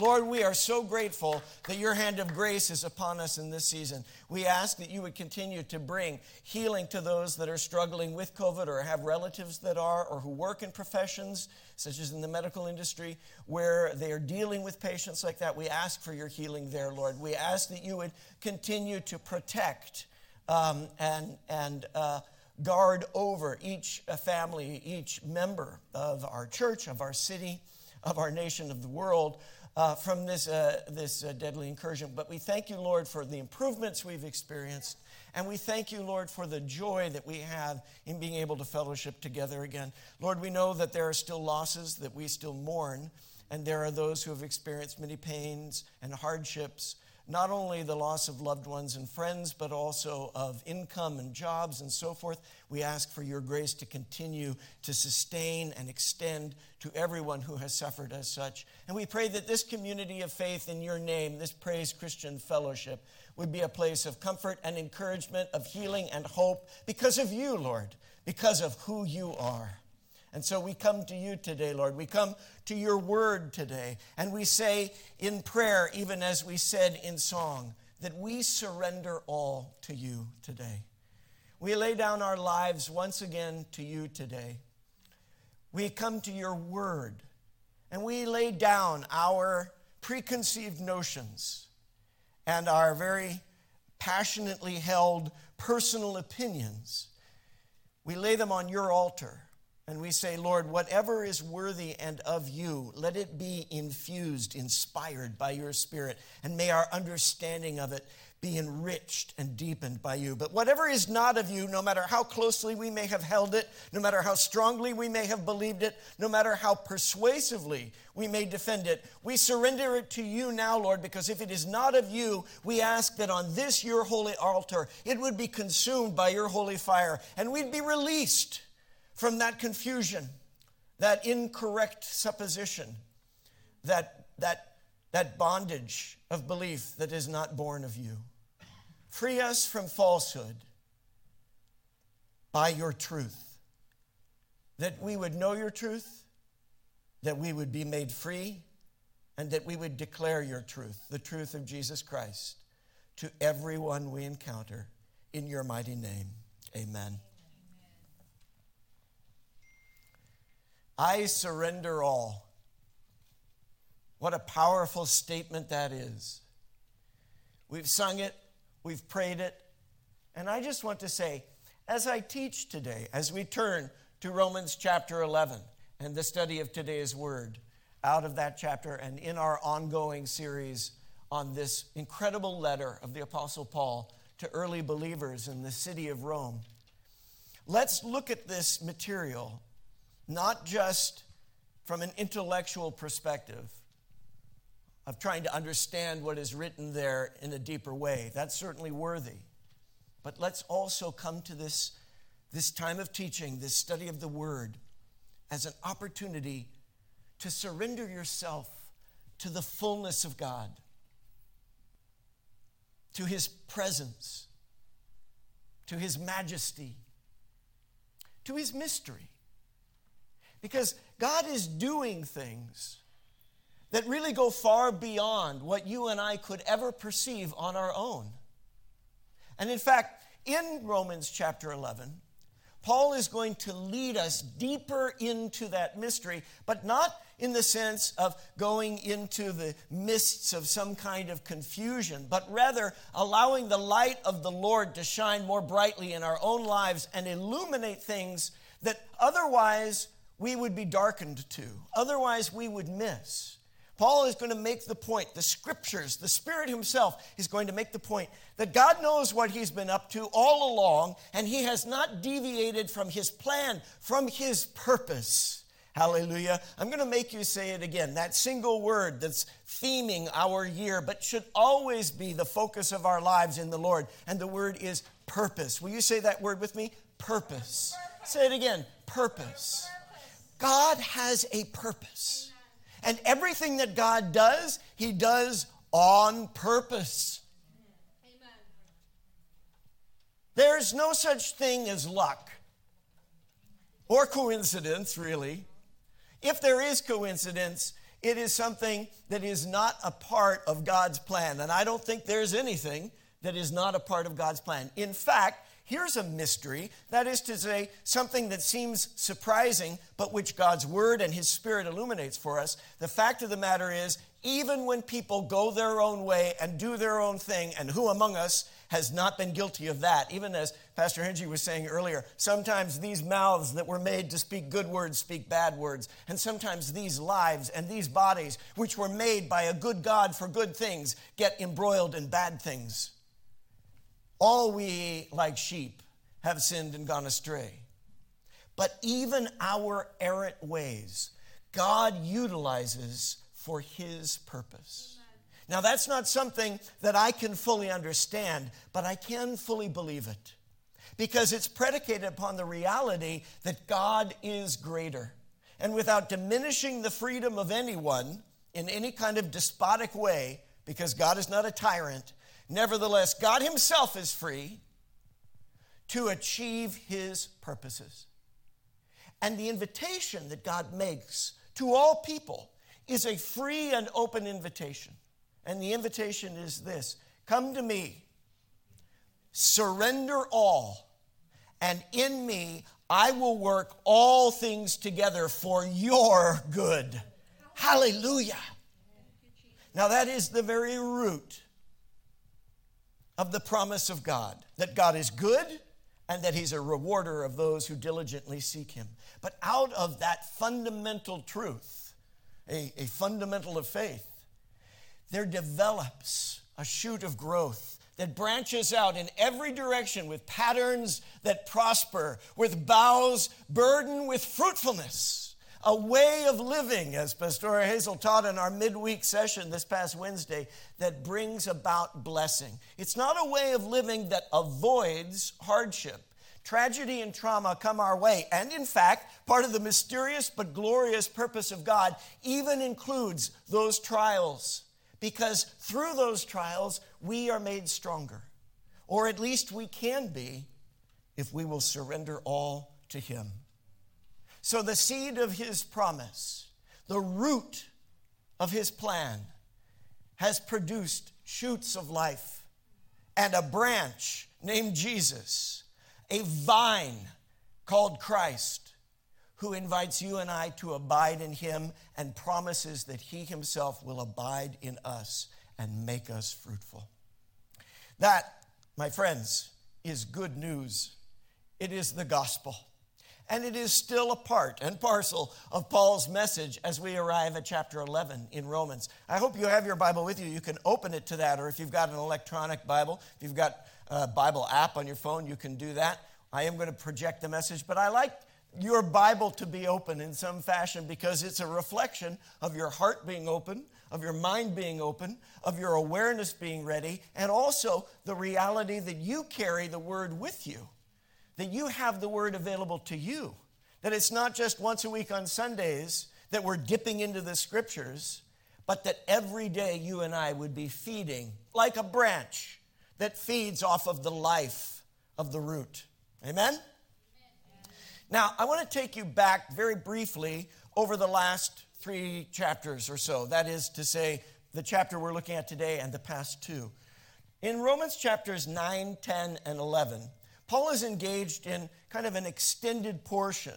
Lord, we are so grateful that your hand of grace is upon us in this season. We ask that you would continue to bring healing to those that are struggling with COVID or have relatives that are, or who work in professions, such as in the medical industry, where they are dealing with patients like that. We ask for your healing there, Lord. We ask that you would continue to protect guard over each family, each member of our church, of our city, of our nation, of the world, from this deadly incursion. But we thank you, Lord, for the improvements we've experienced. And we thank you, Lord, for the joy that we have in being able to fellowship together again. Lord, we know that there are still losses that we still mourn. And there are those who have experienced many pains and hardships, not only the loss of loved ones and friends, but also of income and jobs and so forth. We ask for your grace to continue to sustain and extend to everyone who has suffered as such. And we pray that this community of faith in your name, this Praise Christian Fellowship, would be a place of comfort and encouragement, of healing and hope because of you, Lord, because of who you are. And so we come to you today, Lord. We come to your word today. And we say in prayer, even as we said in song, that we surrender all to you today. We lay down our lives once again to you today. We come to your word and we lay down our preconceived notions and our very passionately held personal opinions. We lay them on your altar. And we say, Lord, whatever is worthy and of you, let it be infused, inspired by your Spirit, and may our understanding of it be enriched and deepened by you. But whatever is not of you, no matter how closely we may have held it, no matter how strongly we may have believed it, no matter how persuasively we may defend it, we surrender it to you now, Lord, because if it is not of you, we ask that on this, your holy altar, it would be consumed by your holy fire, and we'd be released from that confusion, that incorrect supposition, that bondage of belief that is not born of you. Free us from falsehood by your truth, that we would know your truth, that we would be made free, and that we would declare your truth, the truth of Jesus Christ, to everyone we encounter. In your mighty name, amen. I surrender all. What a powerful statement that is. We've sung it, we've prayed it, and I just want to say, as I teach today, as we turn to Romans chapter 11 and the study of today's word out of that chapter and in our ongoing series on this incredible letter of the Apostle Paul to early believers in the city of Rome, let's look at this material not just from an intellectual perspective of trying to understand what is written there in a deeper way. That's certainly worthy. But let's also come to this time of teaching, this study of the Word, as an opportunity to surrender yourself to the fullness of God, to His presence, to His majesty, to His mystery. Because God is doing things that really go far beyond what you and I could ever perceive on our own. And in fact, in Romans chapter 11, Paul is going to lead us deeper into that mystery, but not in the sense of going into the mists of some kind of confusion, but rather allowing the light of the Lord to shine more brightly in our own lives and illuminate things that otherwise we would be darkened to. Otherwise, we would miss. Paul is going to make the point, the scriptures, the Spirit himself is going to make the point that God knows what he's been up to all along, and he has not deviated from his plan, from his purpose. Hallelujah. I'm going to make you say it again. That single word that's theming our year, but should always be the focus of our lives in the Lord. And the word is purpose. Will you say that word with me? Purpose. Say it again. Purpose. God has a purpose. And everything that God does, he does on purpose. Amen. There's no such thing as luck or coincidence, really. If there is coincidence, It is something that is not a part of God's plan. And I don't think there's anything that is not a part of God's plan. In fact, here's a mystery. That is to say, something that seems surprising, but which God's word and his spirit illuminates for us. The fact of the matter is, even when people go their own way and do their own thing, and who among us has not been guilty of that? Even as Pastor Henry was saying earlier, sometimes these mouths that were made to speak good words speak bad words. And sometimes these lives and these bodies, which were made by a good God for good things, get embroiled in bad things. All we, like sheep, have sinned and gone astray. But even our errant ways, God utilizes for his purpose. Now, that's not something that I can fully understand, but I can fully believe it, because it's predicated upon the reality that God is greater. And without diminishing the freedom of anyone in any kind of despotic way, because God is not a tyrant, nevertheless, God himself is free to achieve his purposes. And the invitation that God makes to all people is a free and open invitation. And the invitation is this: come to me, surrender all, and in me I will work all things together for your good. Hallelujah. Now that is the very root of the promise of God, that God is good and that he's a rewarder of those who diligently seek him. But out of that fundamental truth, a fundamental of faith, there develops a shoot of growth that branches out in every direction with patterns that prosper, with boughs burdened with fruitfulness, a way of living, as Pastor Hazel taught in our midweek session this past Wednesday, that brings about blessing. It's not a way of living that avoids hardship. Tragedy and trauma come our way, and in fact, part of the mysterious but glorious purpose of God even includes those trials, because through those trials, we are made stronger, or at least we can be if we will surrender all to him. So the seed of his promise, the root of his plan, has produced shoots of life and a branch named Jesus, a vine called Christ, who invites you and I to abide in him and promises that he himself will abide in us and make us fruitful. That, my friends, is good news. It is the gospel. And it is still a part and parcel of Paul's message as we arrive at chapter 11 in Romans. I hope you have your Bible with you. You can open it to that, or if you've got an electronic Bible, if you've got a Bible app on your phone, you can do that. I am going to project the message, but I like your Bible to be open in some fashion, because it's a reflection of your heart being open, of your mind being open, of your awareness being ready, and also the reality that you carry the word with you, that you have the word available to you, that it's not just once a week on Sundays that we're dipping into the scriptures, but that every day you and I would be feeding like a branch that feeds off of the life of the root. Amen? Now, I want to take you back very briefly over the last three chapters or so. That is to say, the chapter we're looking at today and the past two. In Romans chapters 9, 10, and 11, Paul is engaged in kind of an extended portion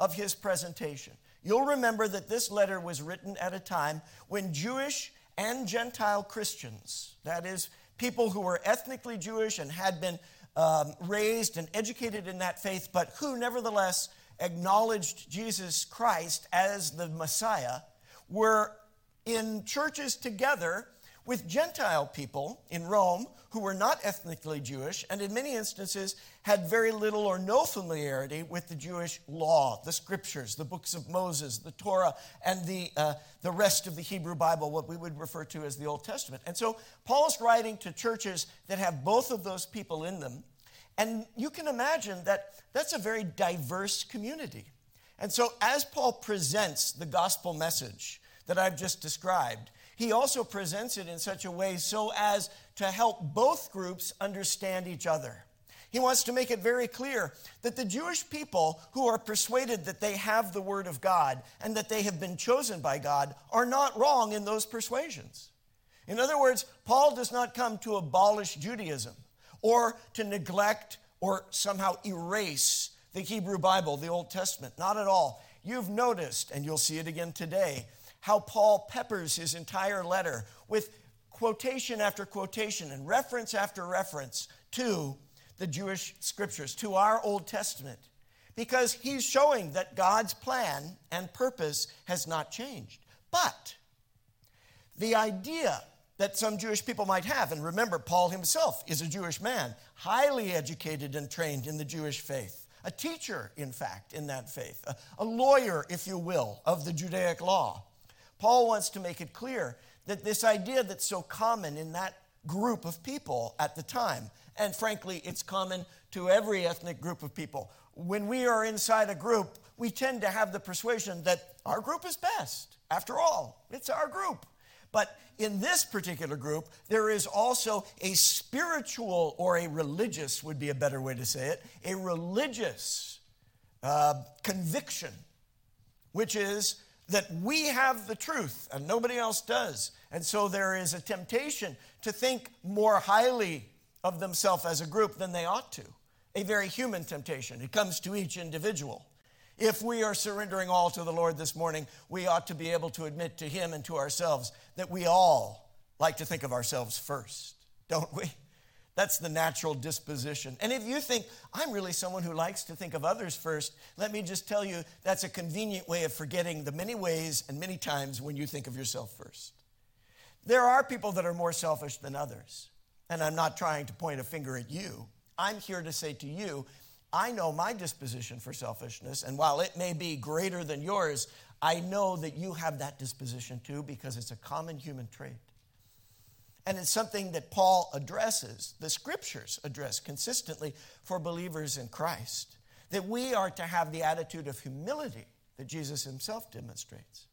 of his presentation. You'll remember that this letter was written at a time when Jewish and Gentile Christians, that is, people who were ethnically Jewish and had been raised and educated in that faith, but who nevertheless acknowledged Jesus Christ as the Messiah, were in churches together with Gentile people in Rome who were not ethnically Jewish and in many instances had very little or no familiarity with the Jewish law, the scriptures, the books of Moses, the Torah, and the rest of the Hebrew Bible, what we would refer to as the Old Testament. And so Paul's writing to churches that have both of those people in them. And you can imagine that that's a very diverse community. And so as Paul presents the gospel message that I've just described, he also presents it in such a way so as to help both groups understand each other. He wants to make it very clear that the Jewish people who are persuaded that they have the Word of God and that they have been chosen by God are not wrong in those persuasions. In other words, Paul does not come to abolish Judaism or to neglect or somehow erase the Hebrew Bible, the Old Testament. Not at all. You've noticed, and you'll see it again today, how Paul peppers his entire letter with quotation after quotation and reference after reference to the Jewish scriptures, to our Old Testament, because he's showing that God's plan and purpose has not changed. But the idea that some Jewish people might have, and remember, Paul himself is a Jewish man, highly educated and trained in the Jewish faith, a teacher, in fact, in that faith, a lawyer, if you will, of the Judaic law. Paul wants to make it clear that this idea that's so common in that group of people at the time, and frankly, it's common to every ethnic group of people. When we are inside a group, we tend to have the persuasion that our group is best. After all, it's our group. But in this particular group, there is also a spiritual, or a religious would be a better way to say it, a religious conviction, which is that we have the truth and nobody else does. And so there is a temptation to think more highly of themselves as a group than they ought to. A very human temptation. It comes to each individual. If we are surrendering all to the Lord this morning, we ought to be able to admit to Him and to ourselves that we all like to think of ourselves first, don't we? That's the natural disposition. And if you think, I'm really someone who likes to think of others first, let me just tell you, that's a convenient way of forgetting the many ways and many times when you think of yourself first. There are people that are more selfish than others, and I'm not trying to point a finger at you. I'm here to say to you, I know my disposition for selfishness, and while it may be greater than yours, I know that you have that disposition too, because it's a common human trait. And it's something that Paul addresses, the scriptures address consistently for believers in Christ, that we are to have the attitude of humility that Jesus himself demonstrates.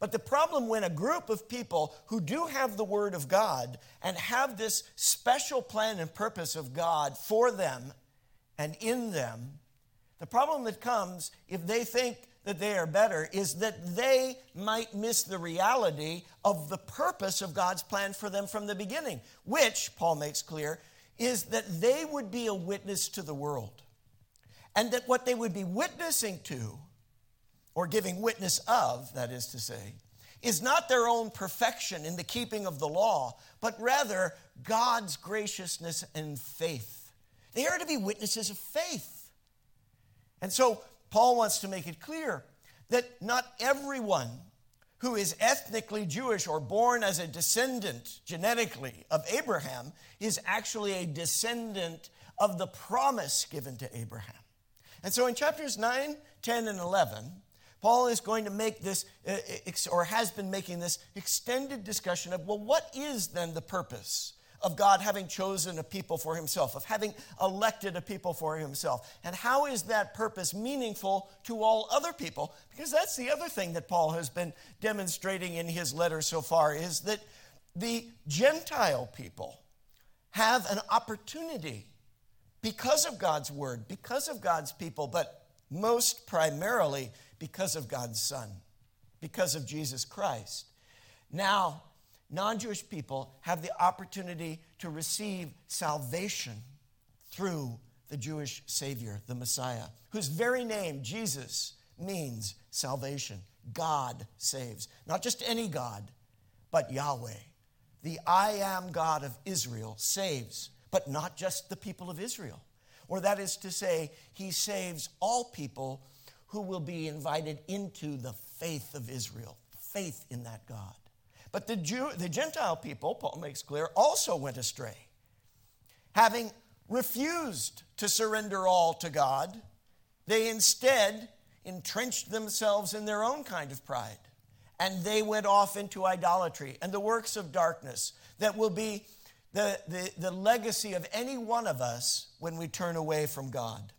But the problem when a group of people who do have the Word of God and have this special plan and purpose of God for them and in them, the problem that comes if they think that they are better is that they might miss the reality of the purpose of God's plan for them from the beginning, which, Paul makes clear, is that they would be a witness to the world, and that what they would be witnessing to, or giving witness of, that is to say, is not their own perfection in the keeping of the law, but rather God's graciousness and faith. They are to be witnesses of faith. And so Paul wants to make it clear that not everyone who is ethnically Jewish or born as a descendant genetically of Abraham is actually a descendant of the promise given to Abraham. And so in chapters 9, 10, and 11, Paul is going to make this, or has been making this, extended discussion of, well, what is then the purpose of God having chosen a people for himself, of having elected a people for himself? And how is that purpose meaningful to all other people? Because that's the other thing that Paul has been demonstrating in his letter so far, is that the Gentile people have an opportunity because of God's word, because of God's people, but most primarily because of God's Son, because of Jesus Christ. Now, non-Jewish people have the opportunity to receive salvation through the Jewish Savior, the Messiah, whose very name, Jesus, means salvation. God saves. Not just any God, but Yahweh. The I Am God of Israel saves, but not just the people of Israel. Or that is to say, he saves all people who will be invited into the faith of Israel, faith in that God. But the Gentile people, Paul makes clear, also went astray, having refused to surrender all to God. They instead entrenched themselves in their own kind of pride, and they went off into idolatry and the works of darkness that will be the legacy of any one of us when we turn away from God.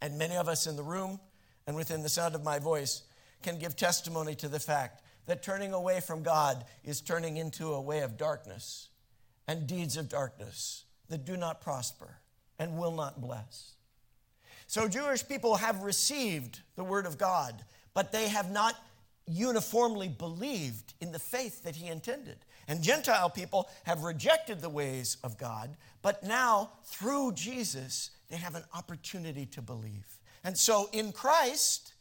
And many of us in the room, and within the sound of my voice, can give testimony to the fact that turning away from God is turning into a way of darkness and deeds of darkness that do not prosper and will not bless. So Jewish people have received the word of God, but they have not uniformly believed in the faith that he intended. And Gentile people have rejected the ways of God, but now through Jesus, they have an opportunity to believe. And so in Christ,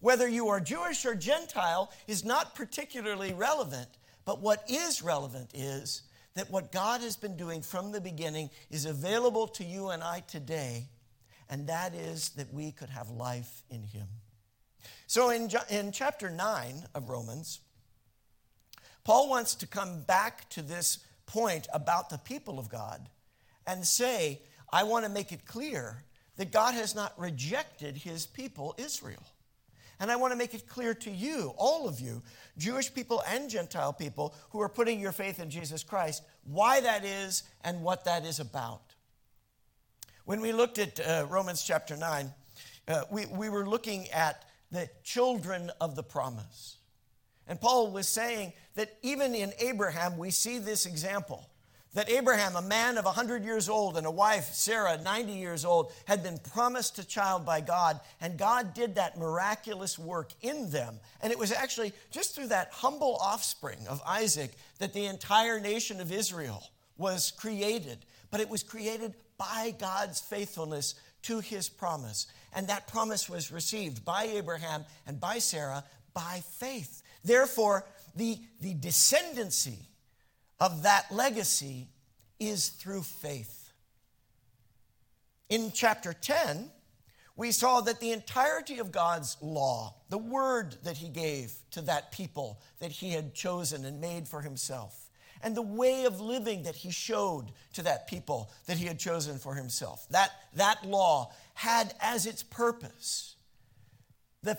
whether you are Jewish or Gentile is not particularly relevant, but what is relevant is that what God has been doing from the beginning is available to you and I today, and that is that we could have life in him. So in chapter 9 of Romans, Paul wants to come back to this point about the people of God and say, I want to make it clear that God has not rejected his people, Israel. And I want to make it clear to you, all of you, Jewish people and Gentile people who are putting your faith in Jesus Christ, why that is and what that is about. When we looked at Romans chapter 9, we were looking at the children of the promise. And Paul was saying that even in Abraham, we see this example. That Abraham, a man of 100 years old, and a wife, Sarah, 90 years old, had been promised a child by God, and God did that miraculous work in them. And it was actually just through that humble offspring of Isaac that the entire nation of Israel was created. But it was created by God's faithfulness to his promise. And that promise was received by Abraham and by Sarah by faith. Therefore, the descendancy of that legacy is through faith. In chapter 10, we saw that the entirety of God's law, the word that he gave to that people that he had chosen and made for himself, and the way of living that he showed to that people that he had chosen for himself, that law had as its purpose the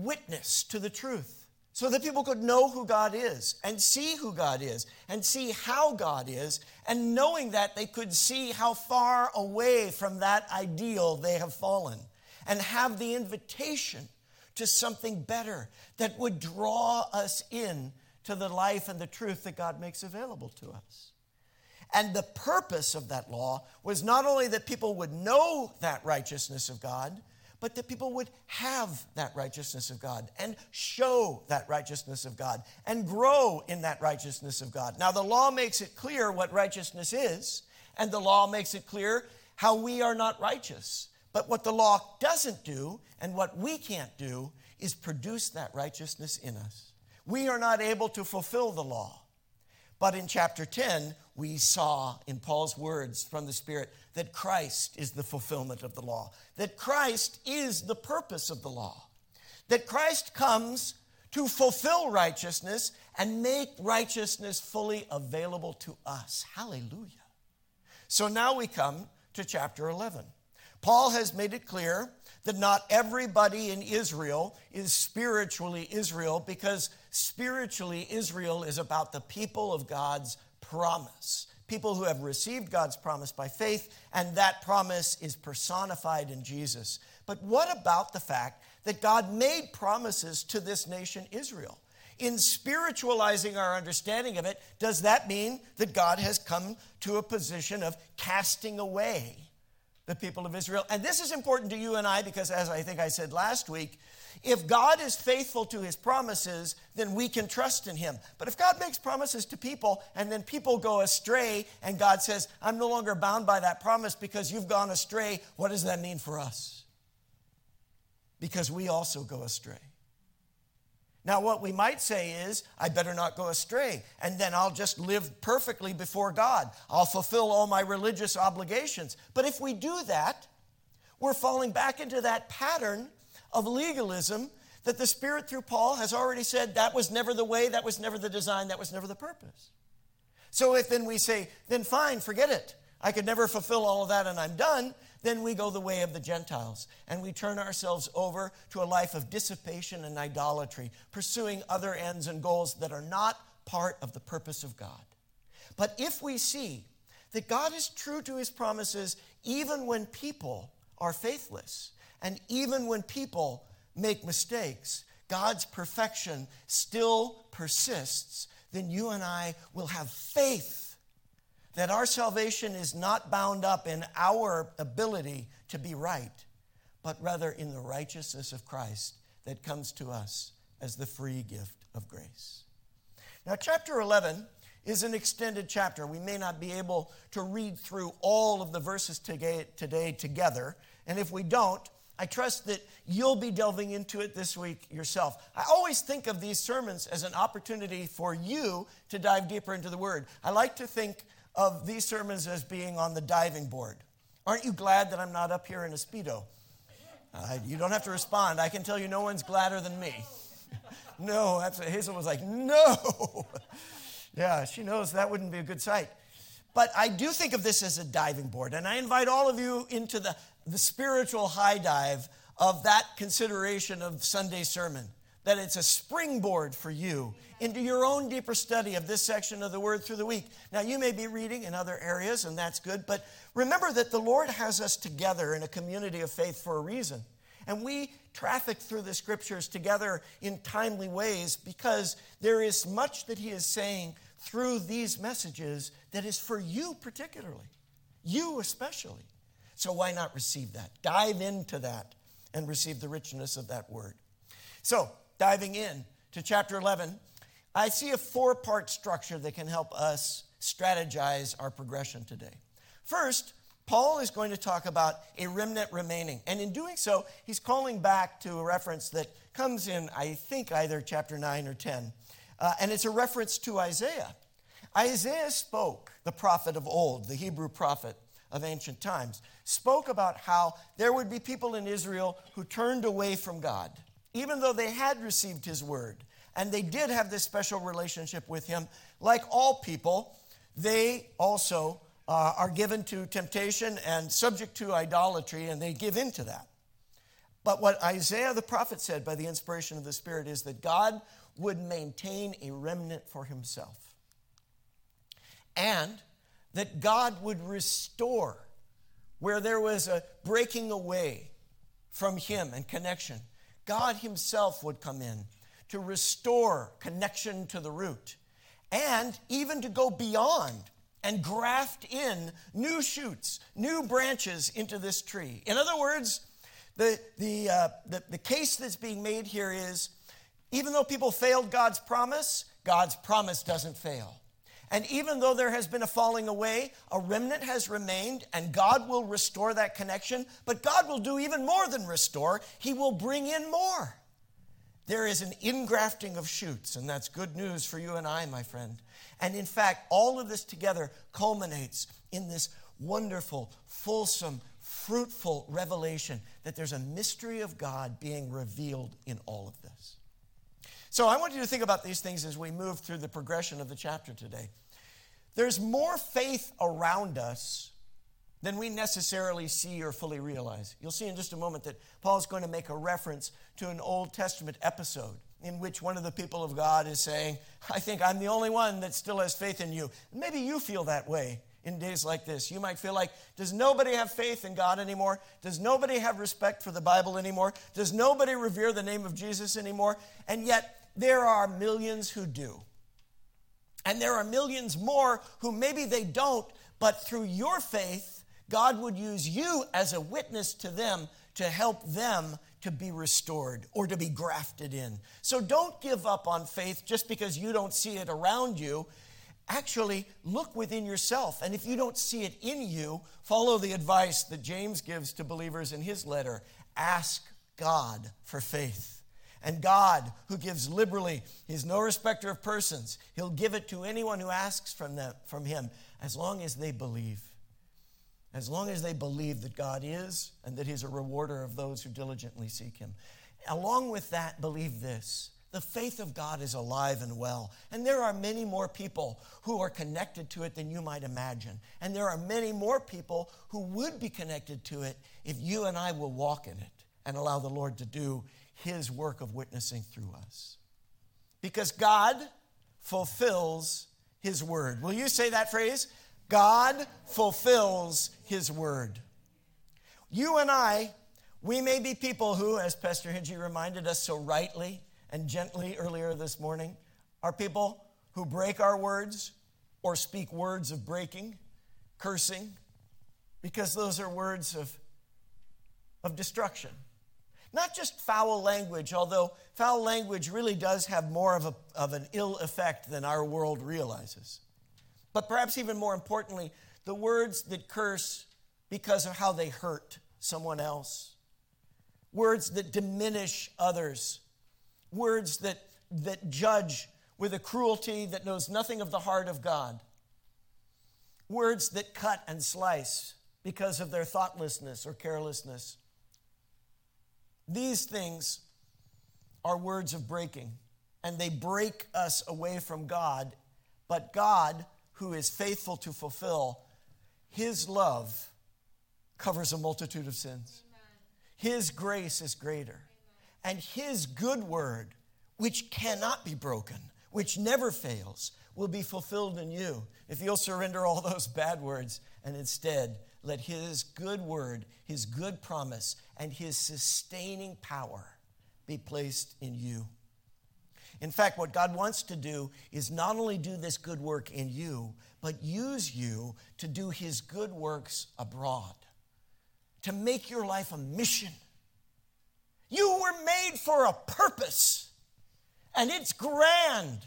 witness to the truth, so that people could know who God is and see who God is and see how God is. And knowing that, they could see how far away from that ideal they have fallen and have the invitation to something better that would draw us in to the life and the truth that God makes available to us. And the purpose of that law was not only that people would know that righteousness of God, but that people would have that righteousness of God and show that righteousness of God and grow in that righteousness of God. Now, the law makes it clear what righteousness is, and the law makes it clear how we are not righteous. But what the law doesn't do and what we can't do is produce that righteousness in us. We are not able to fulfill the law. But in chapter 10, we saw in Paul's words from the Spirit that Christ is the fulfillment of the law, that Christ is the purpose of the law, that Christ comes to fulfill righteousness and make righteousness fully available to us. Hallelujah. So now we come to chapter 11. Paul has made it clear that not everybody in Israel is spiritually Israel, because spiritually Israel is about the people of God's promise, people who have received God's promise by faith, and that promise is personified in Jesus. But what about the fact that God made promises to this nation, Israel? In spiritualizing our understanding of it, does that mean that God has come to a position of casting away the people of Israel? And this is important to you and I, because as I think I said last week, if God is faithful to his promises, then we can trust in him. But if God makes promises to people and then people go astray and God says, I'm no longer bound by that promise because you've gone astray, what does that mean for us? Because we also go astray. Now, what we might say is, I better not go astray, and then I'll just live perfectly before God. I'll fulfill all my religious obligations. But if we do that, we're falling back into that pattern of legalism that the Spirit through Paul has already said that was never the way, that was never the design, that was never the purpose. So if then we say, then fine, forget it. I could never fulfill all of that and I'm done, then we go the way of the Gentiles and we turn ourselves over to a life of dissipation and idolatry, pursuing other ends and goals that are not part of the purpose of God. But if we see that God is true to his promises even when people are faithless and even when people make mistakes, God's perfection still persists, then you and I will have faith that our salvation is not bound up in our ability to be right, but rather in the righteousness of Christ that comes to us as the free gift of grace. Now, chapter 11 is an extended chapter. We may not be able to read through all of the verses today together. And if we don't, I trust that you'll be delving into it this week yourself. I always think of these sermons as an opportunity for you to dive deeper into the Word. I like to think of these sermons as being on the diving board. Aren't you glad that I'm not up here in a Speedo? You don't have to respond. I can tell you no one's gladder than me. No, absolutely. Hazel was like, no. Yeah, she knows that wouldn't be a good sight. But I do think of this as a diving board, and I invite all of you into the spiritual high dive of that consideration of Sunday's sermon, that it's a springboard for you into your own deeper study of this section of the Word through the week. Now, you may be reading in other areas, and that's good, but remember that the Lord has us together in a community of faith for a reason. And we traffic through the Scriptures together in timely ways because there is much that He is saying through these messages that is for you particularly, you especially. So why not receive that? Dive into that and receive the richness of that Word. So diving in to chapter 11, I see a four-part structure that can help us strategize our progression today. First, Paul is going to talk about a remnant remaining. And in doing so, he's calling back to a reference that comes in, I think, either chapter 9 or 10. And it's a reference to Isaiah. Isaiah spoke, the prophet of old, the Hebrew prophet of ancient times, spoke about how there would be people in Israel who turned away from God, even though they had received his word. And they did have this special relationship with him. Like all people, they also are given to temptation and subject to idolatry, and they give in to that. But what Isaiah the prophet said by the inspiration of the Spirit is that God would maintain a remnant for himself, and that God would restore where there was a breaking away from him and connection. God himself would come in to restore connection to the root, and even to go beyond and graft in new shoots, new branches into this tree. In other words, the case that's being made here is, even though people failed God's promise doesn't fail. And even though there has been a falling away, a remnant has remained, and God will restore that connection, but God will do even more than restore. He will bring in more. There is an ingrafting of shoots, and that's good news for you and I, my friend. And in fact, all of this together culminates in this wonderful, fulsome, fruitful revelation that there's a mystery of God being revealed in all of this. So I want you to think about these things as we move through the progression of the chapter today. There's more faith around us than we necessarily see or fully realize. You'll see in just a moment that Paul's going to make a reference to an Old Testament episode in which one of the people of God is saying, I think I'm the only one that still has faith in you. Maybe you feel that way in days like this. You might feel like, does nobody have faith in God anymore? Does nobody have respect for the Bible anymore? Does nobody revere the name of Jesus anymore? And yet there are millions who do. And there are millions more who maybe they don't, but through your faith, God would use you as a witness to them to help them to be restored or to be grafted in. So don't give up on faith just because you don't see it around you. Actually, look within yourself. And if you don't see it in you, follow the advice that James gives to believers in his letter. Ask God for faith. And God, who gives liberally, is no respecter of persons. He'll give it to anyone who asks from him, as long as they believe. As long as they believe that God is and that he's a rewarder of those who diligently seek him. Along with that, believe this. The faith of God is alive and well. And there are many more people who are connected to it than you might imagine. And there are many more people who would be connected to it if you and I will walk in it and allow the Lord to do his work of witnessing through us. Because God fulfills his word. Will you say that phrase? God fulfills his word. You and I, we may be people who, as Pastor Hidgie reminded us so rightly and gently earlier this morning, are people who break our words, or speak words of breaking, cursing, because those are words of destruction. Not just foul language, although foul language really does have more of an ill effect than our world realizes. But perhaps even more importantly, the words that curse because of how they hurt someone else. Words that diminish others. Words that judge with a cruelty that knows nothing of the heart of God. Words that cut and slice because of their thoughtlessness or carelessness. These things are words of breaking, and they break us away from God. But God, who is faithful to fulfill, his love covers a multitude of sins. Amen. His grace is greater. Amen. And his good word, which cannot be broken, which never fails, will be fulfilled in you if you'll surrender all those bad words and instead let his good word, his good promise, and his sustaining power be placed in you. In fact, what God wants to do is not only do this good work in you, but use you to do his good works abroad, to make your life a mission. You were made for a purpose, and it's grand.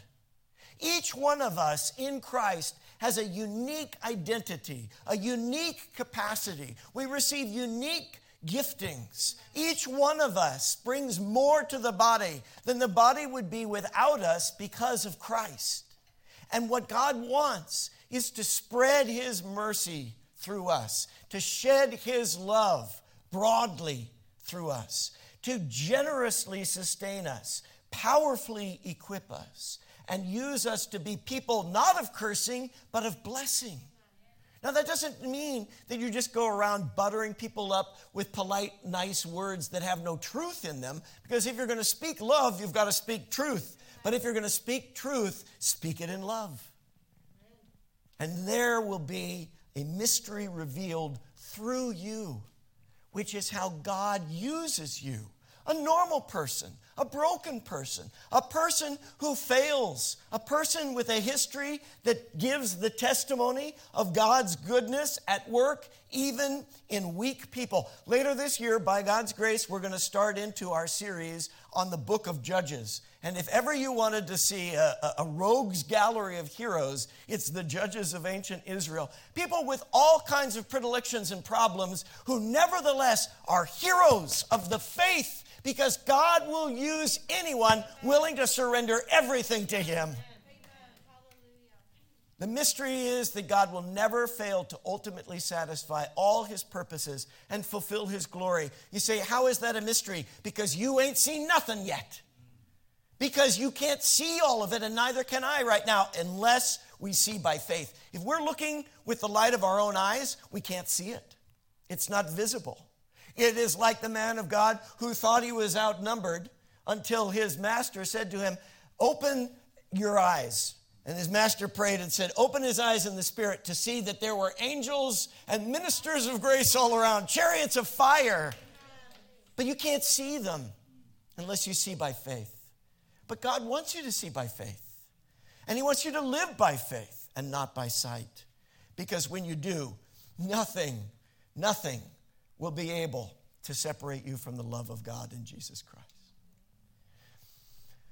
Each one of us in Christ has a unique identity, a unique capacity. We receive unique giftings. Each one of us brings more to the body than the body would be without us because of Christ. And what God wants is to spread his mercy through us, to shed his love broadly through us, to generously sustain us, powerfully equip us, and use us to be people not of cursing, but of blessing. Now, that doesn't mean that you just go around buttering people up with polite, nice words that have no truth in them, because if you're going to speak love, you've got to speak truth. But if you're going to speak truth, speak it in love. And there will be a mystery revealed through you, which is how God uses you. A normal person, a broken person, a person who fails, a person with a history that gives the testimony of God's goodness at work, even in weak people. Later this year, by God's grace, we're going to start into our series on the book of Judges. And if ever you wanted to see a rogue's gallery of heroes, it's the judges of ancient Israel. People with all kinds of predilections and problems who nevertheless are heroes of the faith, because God will use anyone willing to surrender everything to him. Amen. The mystery is that God will never fail to ultimately satisfy all his purposes and fulfill his glory. You say, how is that a mystery? Because you ain't seen nothing yet. Because you can't see all of it, and neither can I right now, unless we see by faith. If we're looking with the light of our own eyes, we can't see it. It's not visible. It is like the man of God who thought he was outnumbered until his master said to him, open your eyes. And his master prayed and said, open his eyes in the spirit to see that there were angels and ministers of grace all around, chariots of fire. But you can't see them unless you see by faith. But God wants you to see by faith. And he wants you to live by faith and not by sight. Because when you do, nothing will be able to separate you from the love of God in Jesus Christ.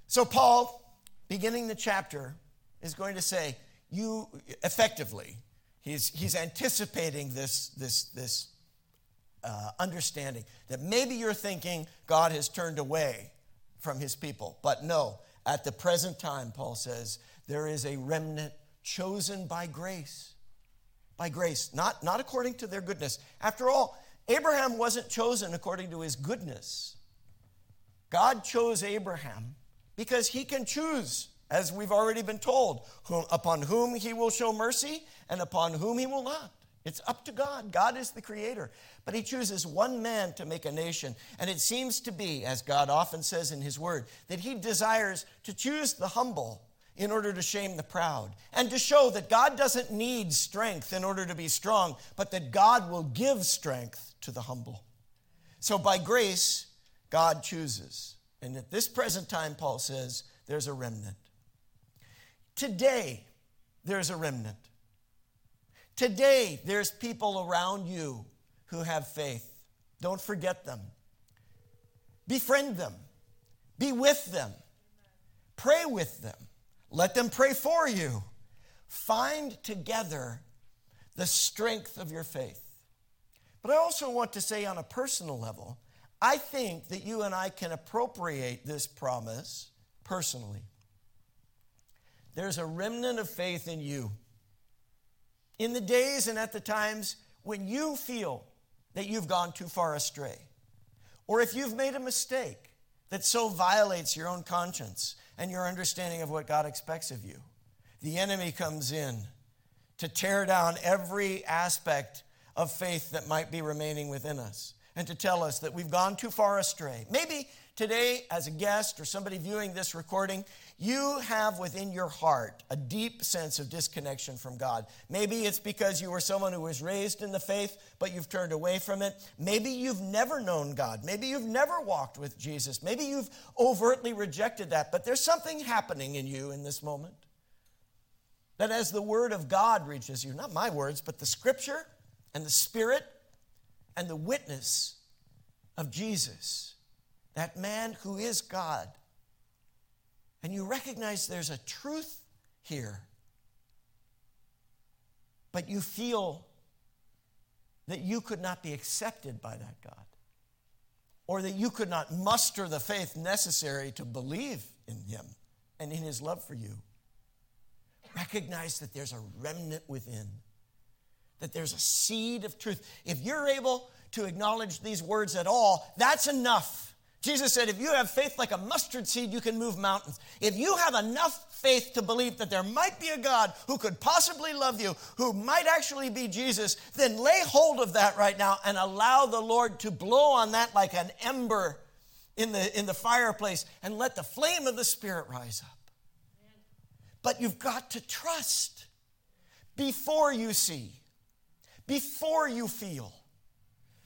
So Paul, beginning the chapter, is going to say, you effectively, he's anticipating this understanding that maybe you're thinking God has turned away from his people. But no, at the present time, Paul says, there is a remnant chosen by grace. By grace, not according to their goodness. After all, Abraham wasn't chosen according to his goodness. God chose Abraham because he can choose, as we've already been told, upon whom he will show mercy and upon whom he will not. It's up to God. God is the creator. But he chooses one man to make a nation. And it seems to be, as God often says in his word, that he desires to choose the humble in order to shame the proud, and to show that God doesn't need strength in order to be strong, but that God will give strength to the humble. So by grace, God chooses. And at this present time, Paul says, there's a remnant. Today, there's a remnant. Today, there's people around you who have faith. Don't forget them. Befriend them. Be with them. Pray with them. Let them pray for you. Find together the strength of your faith. But I also want to say on a personal level, I think that you and I can appropriate this promise personally. There's a remnant of faith in you. In the days and at the times when you feel that you've gone too far astray, or if you've made a mistake that so violates your own conscience and your understanding of what God expects of you, the enemy comes in to tear down every aspect of faith that might be remaining within us and to tell us that we've gone too far astray. Maybe today, as a guest or somebody viewing this recording, you have within your heart a deep sense of disconnection from God. Maybe it's because you were someone who was raised in the faith, but you've turned away from it. Maybe you've never known God. Maybe you've never walked with Jesus. Maybe you've overtly rejected that, but there's something happening in you in this moment that as the word of God reaches you, not my words, but the scripture and the Spirit and the witness of Jesus, that man who is God. And you recognize there's a truth here, but you feel that you could not be accepted by that God, or that you could not muster the faith necessary to believe in him and in his love for you. Recognize that there's a remnant within, that there's a seed of truth. If you're able to acknowledge these words at all, that's enough. Jesus said, if you have faith like a mustard seed, you can move mountains. If you have enough faith to believe that there might be a God who could possibly love you, who might actually be Jesus, then lay hold of that right now and allow the Lord to blow on that like an ember in the fireplace and let the flame of the Spirit rise up. But you've got to trust before you see, before you feel.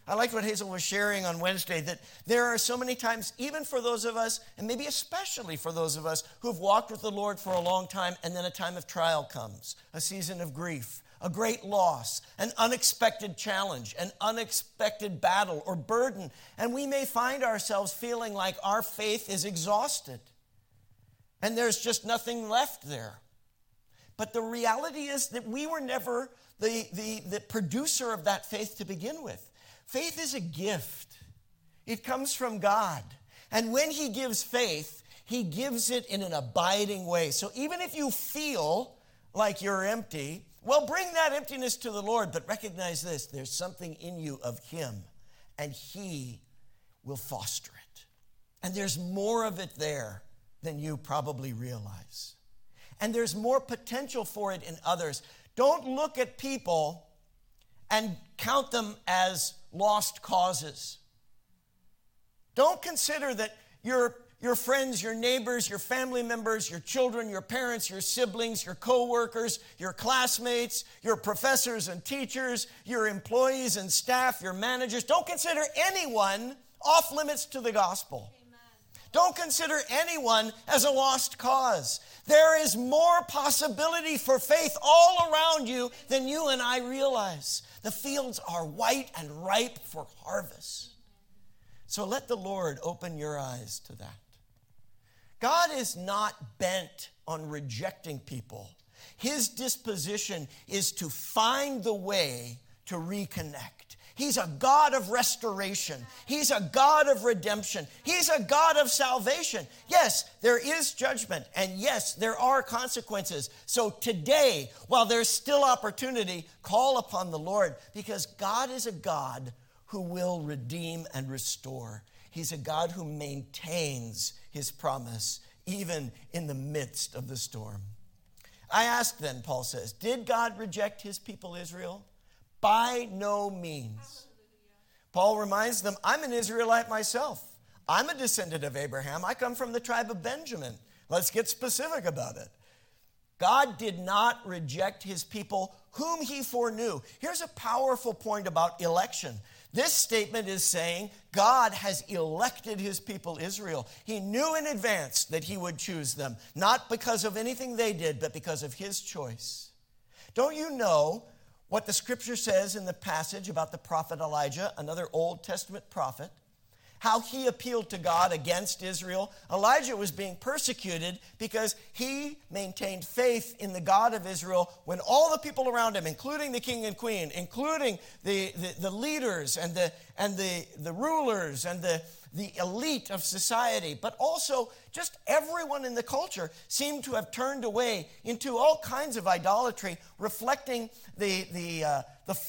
I liked what Hazel was sharing on Wednesday, that there are so many times, even for those of us, and maybe especially for those of us who've walked with the Lord for a long time, and then a time of trial comes, a season of grief, a great loss, an unexpected challenge, an unexpected battle or burden, and we may find ourselves feeling like our faith is exhausted, and there's just nothing left there. But the reality is that we were never the producer of that faith to begin with. Faith is a gift. It comes from God. And when he gives faith, he gives it in an abiding way. So even if you feel like you're empty, well, bring that emptiness to the Lord, but recognize this, there's something in you of him, and he will foster it. And there's more of it there than you probably realize. And there's more potential for it in others. Don't look at people and count them as lost causes. Don't consider that your friends, your neighbors, your family members, your children, your parents, your siblings, your co-workers, your classmates, your professors and teachers, your employees and staff, your managers. Don't consider anyone off limits to the gospel. Don't consider anyone as a lost cause. There is more possibility for faith all around you than you and I realize. The fields are white and ripe for harvest. So let the Lord open your eyes to that. God is not bent on rejecting people. His disposition is to find the way to reconnect. He's a God of restoration. He's a God of redemption. He's a God of salvation. Yes, there is judgment, and yes, there are consequences. So today, while there's still opportunity, call upon the Lord, because God is a God who will redeem and restore. He's a God who maintains his promise, even in the midst of the storm. I ask then, Paul says, did God reject his people Israel? By no means. Paul reminds them, I'm an Israelite myself. I'm a descendant of Abraham. I come from the tribe of Benjamin. Let's get specific about it. God did not reject his people whom he foreknew. Here's a powerful point about election. This statement is saying God has elected his people Israel. He knew in advance that he would choose them, not because of anything they did, but because of his choice. Don't you know what the scripture says in the passage about the prophet Elijah, another Old Testament prophet, how he appealed to God against Israel? Elijah was being persecuted because he maintained faith in the God of Israel when all the people around him, including the king and queen, including the leaders and the rulers and the elite of society, but also just everyone in the culture seemed to have turned away into all kinds of idolatry, reflecting the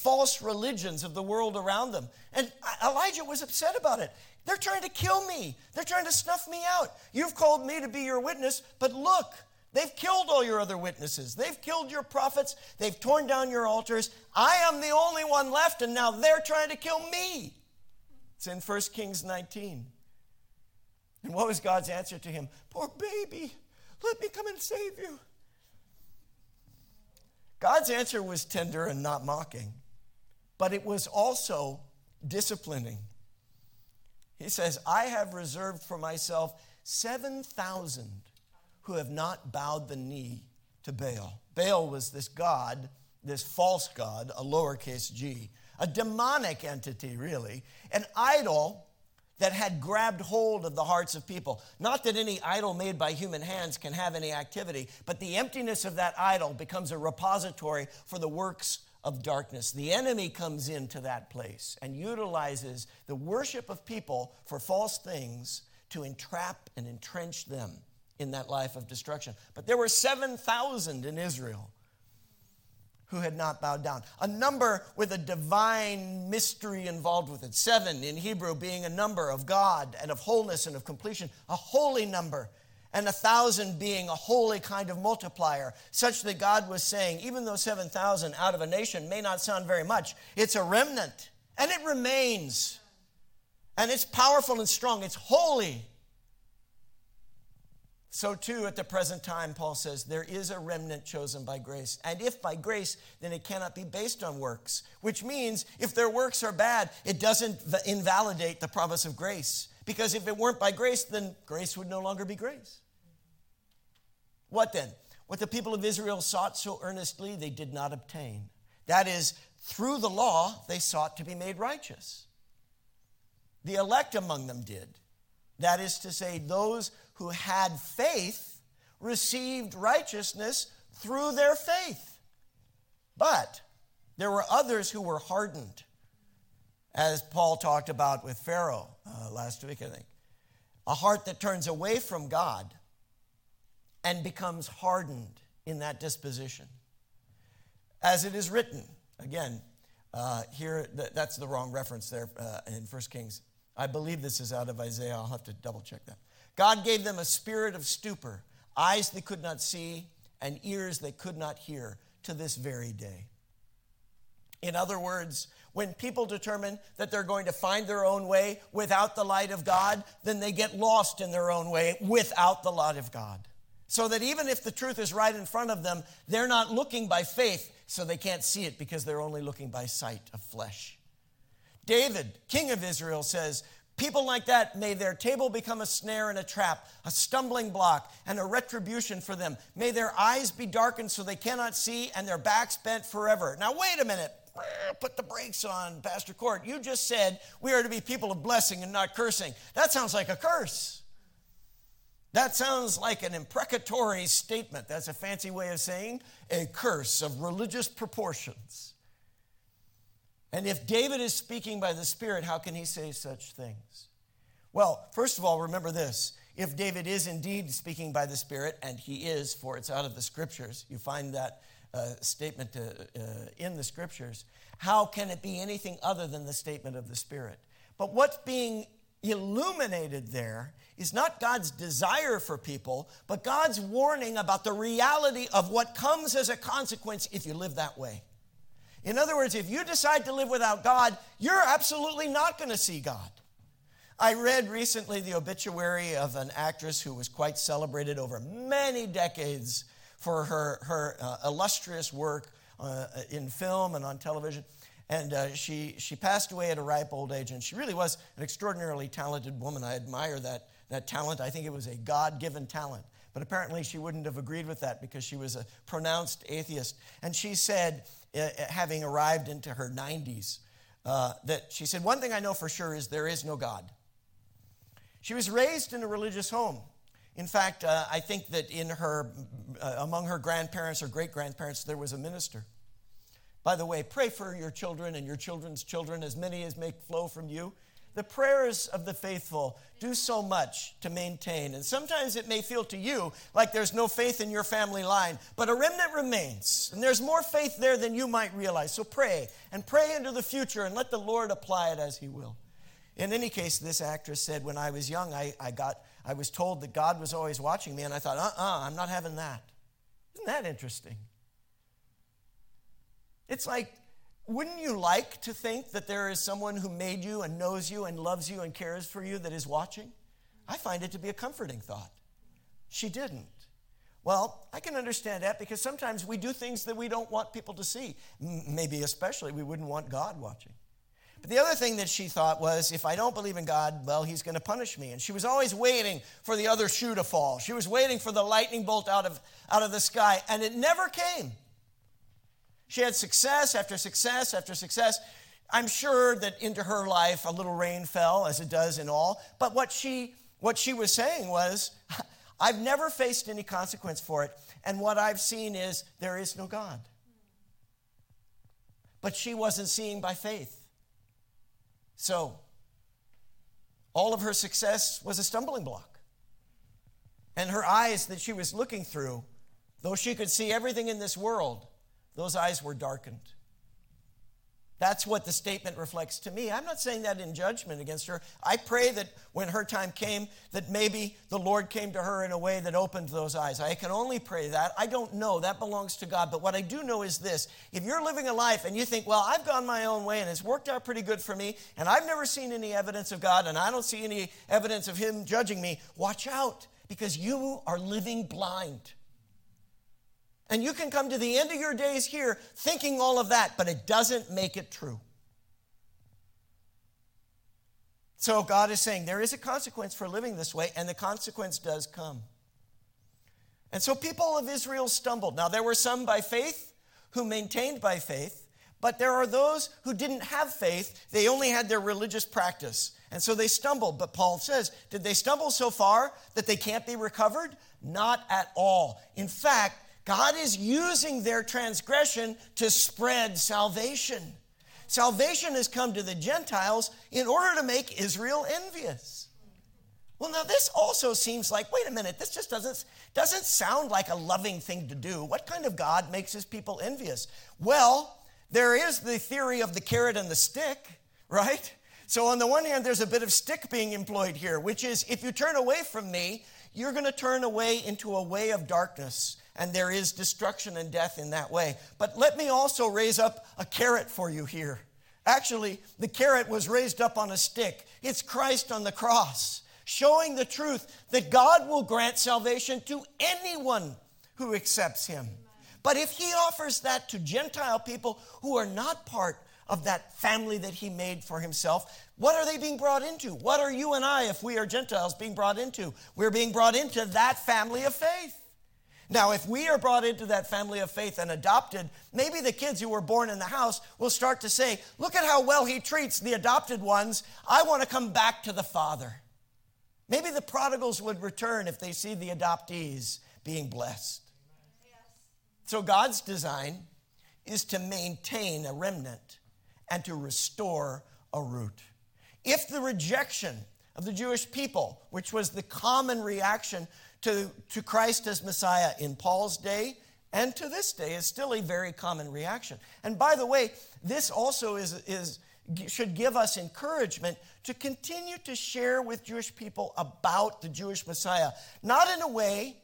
false religions of the world around them. And Elijah was upset about it. They're trying to kill me. They're trying to snuff me out. You've called me to be your witness, but look, they've killed all your other witnesses. They've killed your prophets. They've torn down your altars. I am the only one left, and now they're trying to kill me. It's in 1 Kings 19. And what was God's answer to him? Poor baby, let me come and save you. God's answer was tender and not mocking, but it was also disciplining. He says, I have reserved for myself 7,000 who have not bowed the knee to Baal. Baal was this god, this false god, a lowercase g, a demonic entity, really, an idol that had grabbed hold of the hearts of people. Not that any idol made by human hands can have any activity, but the emptiness of that idol becomes a repository for the works of darkness. The enemy comes into that place and utilizes the worship of people for false things to entrap and entrench them in that life of destruction. But there were 7,000 in Israel who had not bowed down. A number with a divine mystery involved with it. 7 in Hebrew being a number of God and of wholeness and of completion, a holy number, and 1,000 being a holy kind of multiplier, such that God was saying, even though 7,000 out of a nation may not sound very much, it's a remnant, and it remains, and it's powerful and strong, it's holy. So too, at the present time, Paul says, there is a remnant chosen by grace. And if by grace, then it cannot be based on works, which means if their works are bad, it doesn't invalidate the promise of grace. Because if it weren't by grace, then grace would no longer be grace. What then? What the people of Israel sought so earnestly, they did not obtain. That is, through the law, they sought to be made righteous. The elect among them did. That is to say, those who had faith received righteousness through their faith. But there were others who were hardened, as Paul talked about with Pharaoh last week, I think. A heart that turns away from God and becomes hardened in that disposition. As it is written, again, here, that's the wrong reference there in 1 Kings. I believe this is out of Isaiah. I'll have to double check that. God gave them a spirit of stupor, eyes they could not see, and ears they could not hear to this very day. In other words, when people determine that they're going to find their own way without the light of God, then they get lost in their own way without the light of God. So that even if the truth is right in front of them, they're not looking by faith, so they can't see it because they're only looking by sight of flesh. David, king of Israel, says, people like that, may their table become a snare and a trap, a stumbling block and a retribution for them. May their eyes be darkened so they cannot see and their backs bent forever. Now, wait a minute. Put the brakes on, Pastor Court. You just said we are to be people of blessing and not cursing. That sounds like a curse. That sounds like an imprecatory statement. That's a fancy way of saying a curse of religious proportions. And if David is speaking by the Spirit, how can he say such things? Well, first of all, remember this. If David is indeed speaking by the Spirit, and he is, for it's out of the Scriptures, you find that statement in the Scriptures, how can it be anything other than the statement of the Spirit? But what's being illuminated there is not God's desire for people, but God's warning about the reality of what comes as a consequence if you live that way. In other words, if you decide to live without God, you're absolutely not going to see God. I read recently the obituary of an actress who was quite celebrated over many decades for her illustrious work in film and on television. And she passed away at a ripe old age, and she really was an extraordinarily talented woman. I admire that talent. I think it was a God-given talent. But apparently she wouldn't have agreed with that because she was a pronounced atheist. And she said, having arrived into her 90s, that she said, one thing I know for sure is there is no God. She was raised in a religious home. In fact, I think that in her, among her grandparents or great-grandparents, there was a minister. By the way, pray for your children and your children's children, as many as may flow from you. The prayers of the faithful do so much to maintain. And sometimes it may feel to you like there's no faith in your family line, but a remnant remains. And there's more faith there than you might realize. So pray, and pray into the future, and let the Lord apply it as he will. In any case, this actress said, when I was young, I was told that God was always watching me, and I thought, I'm not having that. Isn't that interesting? It's like, wouldn't you like to think that there is someone who made you and knows you and loves you and cares for you that is watching? I find it to be a comforting thought. She didn't. Well, I can understand that because sometimes we do things that we don't want people to see. Maybe especially we wouldn't want God watching. But the other thing that she thought was, if I don't believe in God, well, he's going to punish me. And she was always waiting for the other shoe to fall. She was waiting for the lightning bolt out of the sky, and it never came. She had success after success after success. I'm sure that into her life a little rain fell, as it does in all. But what she was saying was, I've never faced any consequence for it, and what I've seen is there is no God. But she wasn't seeing by faith. So all of her success was a stumbling block. And her eyes that she was looking through, though she could see everything in this world, those eyes were darkened. That's what the statement reflects to me. I'm not saying that in judgment against her. I pray that when her time came, that maybe the Lord came to her in a way that opened those eyes. I can only pray that. I don't know. That belongs to God. But what I do know is this. If you're living a life and you think, well, I've gone my own way and it's worked out pretty good for me, and I've never seen any evidence of God, and I don't see any evidence of him judging me, watch out, because you are living blind. And you can come to the end of your days here thinking all of that, but it doesn't make it true. So God is saying there is a consequence for living this way, and the consequence does come. And so people of Israel stumbled. Now, there were some by faith who maintained by faith, but there are those who didn't have faith. They only had their religious practice. And so they stumbled. But Paul says, did they stumble so far that they can't be recovered? Not at all. In fact, God is using their transgression to spread salvation. Salvation has come to the Gentiles in order to make Israel envious. Well, now this also seems like, wait a minute, this just doesn't sound like a loving thing to do. What kind of God makes his people envious? Well, there is the theory of the carrot and the stick, right? So on the one hand, there's a bit of stick being employed here, which is if you turn away from me, you're going to turn away into a way of darkness. And there is destruction and death in that way. But let me also raise up a carrot for you here. Actually, the carrot was raised up on a stick. It's Christ on the cross, showing the truth that God will grant salvation to anyone who accepts him. But if he offers that to Gentile people who are not part of that family that he made for himself, what are they being brought into? What are you and I, if we are Gentiles, being brought into? We're being brought into that family of faith. Now, if we are brought into that family of faith and adopted, maybe the kids who were born in the house will start to say, look at how well he treats the adopted ones. I want to come back to the Father. Maybe the prodigals would return if they see the adoptees being blessed. Yes. So God's design is to maintain a remnant and to restore a root. If the rejection of the Jewish people, which was the common reaction to Christ as Messiah in Paul's day and to this day, is still a very common reaction. And by the way, this also should give us encouragement to continue to share with Jewish people about the Jewish Messiah, not in a way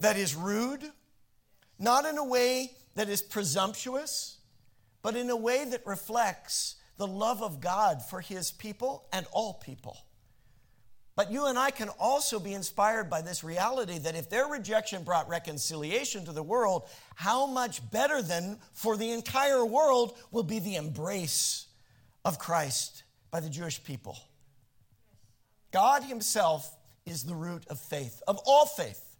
that is rude, not in a way that is presumptuous, but in a way that reflects the love of God for his people and all people. But you and I can also be inspired by this reality that if their rejection brought reconciliation to the world, how much better then for the entire world will be the embrace of Christ by the Jewish people. God himself is the root of faith, of all faith.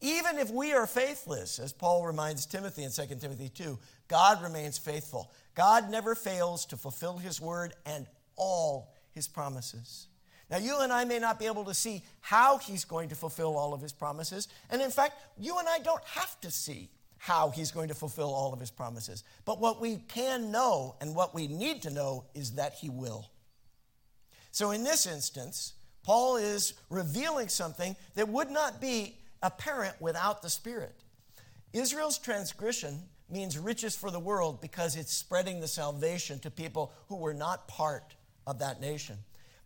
Even if we are faithless, as Paul reminds Timothy in 2 Timothy 2, God remains faithful. God never fails to fulfill his word and all his promises. Now, you and I may not be able to see how he's going to fulfill all of his promises. And in fact, you and I don't have to see how he's going to fulfill all of his promises. But what we can know and what we need to know is that he will. So in this instance, Paul is revealing something that would not be apparent without the Spirit. Israel's transgression means riches for the world because it's spreading the salvation to people who were not part of that nation.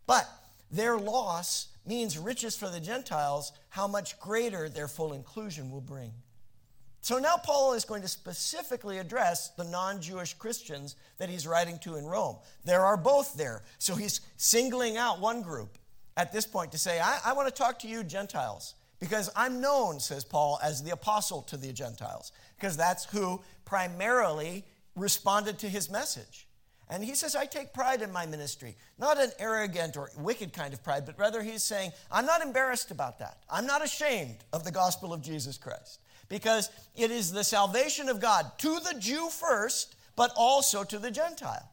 But their loss means riches for the Gentiles, how much greater their full inclusion will bring. So now Paul is going to specifically address the non-Jewish Christians that he's writing to in Rome. There are both there. So he's singling out one group at this point to say, I want to talk to you Gentiles, because I'm known, says Paul, as the apostle to the Gentiles, because that's who primarily responded to his message. And he says, I take pride in my ministry. Not an arrogant or wicked kind of pride, but rather he's saying, I'm not embarrassed about that. I'm not ashamed of the gospel of Jesus Christ, because it is the salvation of God to the Jew first, but also to the Gentile.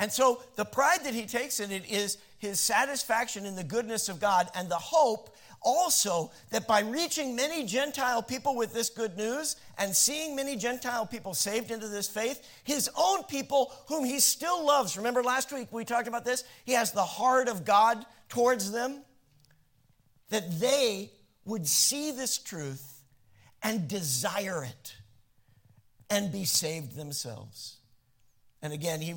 And so the pride that he takes in it is his satisfaction in the goodness of God and the hope also that by reaching many Gentile people with this good news and seeing many Gentile people saved into this faith, his own people whom he still loves. Remember last week we talked about this? He has the heart of God towards them, that they would see this truth and desire it and be saved themselves. And again, he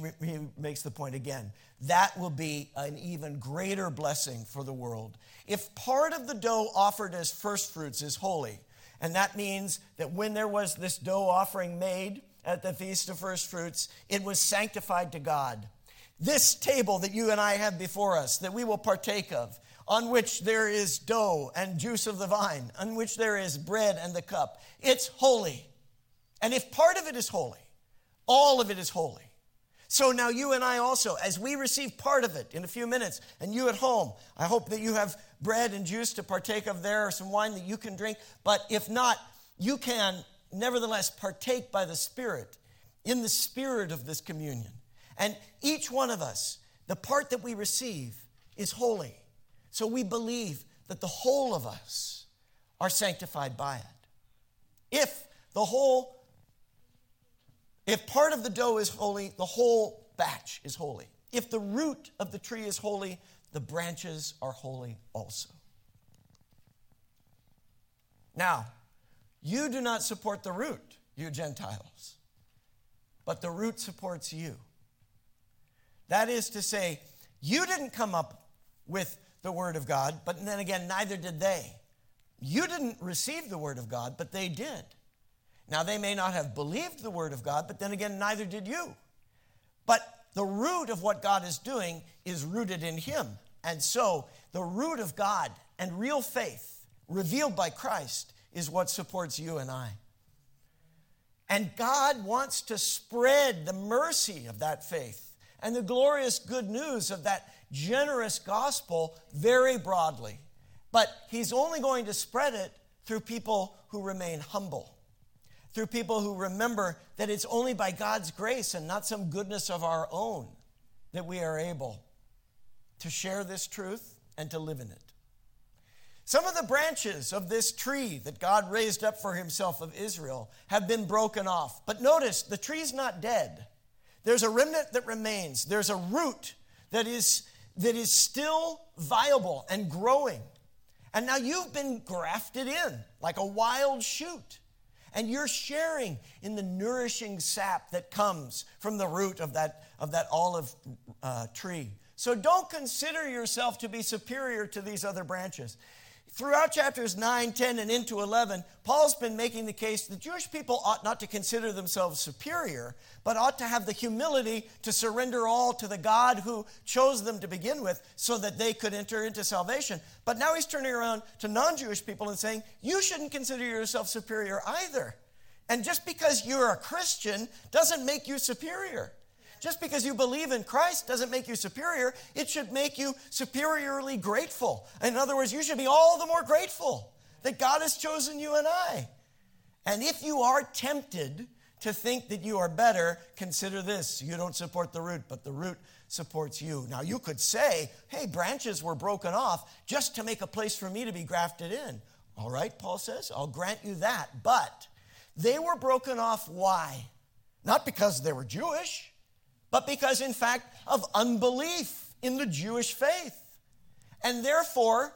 makes the point again, that will be an even greater blessing for the world. If part of the dough offered as first fruits is holy, and that means that when there was this dough offering made at the Feast of First Fruits, it was sanctified to God. This table that you and I have before us, that we will partake of, on which there is dough and juice of the vine, on which there is bread and the cup, it's holy. And if part of it is holy, all of it is holy. So now you and I also, as we receive part of it in a few minutes, and you at home, I hope that you have bread and juice to partake of there or some wine that you can drink. But if not, you can nevertheless partake by the Spirit, in the spirit of this communion. And each one of us, the part that we receive is holy. So we believe that the whole of us are sanctified by it. If part of the dough is holy, the whole batch is holy. If the root of the tree is holy, the branches are holy also. Now, you do not support the root, you Gentiles, but the root supports you. That is to say, you didn't come up with the word of God, but then again, neither did they. You didn't receive the word of God, but they did. Now, they may not have believed the word of God, but then again, neither did you. But the root of what God is doing is rooted in him. And so the root of God and real faith revealed by Christ is what supports you and I. And God wants to spread the mercy of that faith and the glorious good news of that generous gospel very broadly. But he's only going to spread it through people who remain humble, through people who remember that it's only by God's grace and not some goodness of our own that we are able to share this truth and to live in it. Some of the branches of this tree that God raised up for himself of Israel have been broken off. But notice, the tree's not dead. There's a remnant that remains. There's a root that is still viable and growing. And now you've been grafted in like a wild shoot. And you're sharing in the nourishing sap that comes from the root of that olive tree. So don't consider yourself to be superior to these other branches. Throughout chapters 9, 10, and into 11, Paul's been making the case that Jewish people ought not to consider themselves superior, but ought to have the humility to surrender all to the God who chose them to begin with so that they could enter into salvation. But now he's turning around to non-Jewish people and saying, you shouldn't consider yourself superior either. And just because you're a Christian doesn't make you superior. Just because you believe in Christ doesn't make you superior. It should make you superiorly grateful. In other words, you should be all the more grateful that God has chosen you and I. And if you are tempted to think that you are better, consider this. You don't support the root, but the root supports you. Now, you could say, hey, branches were broken off just to make a place for me to be grafted in. All right, Paul says, I'll grant you that. But they were broken off why? Not because they were Jewish, but because, in fact, of unbelief in the Jewish faith. And therefore,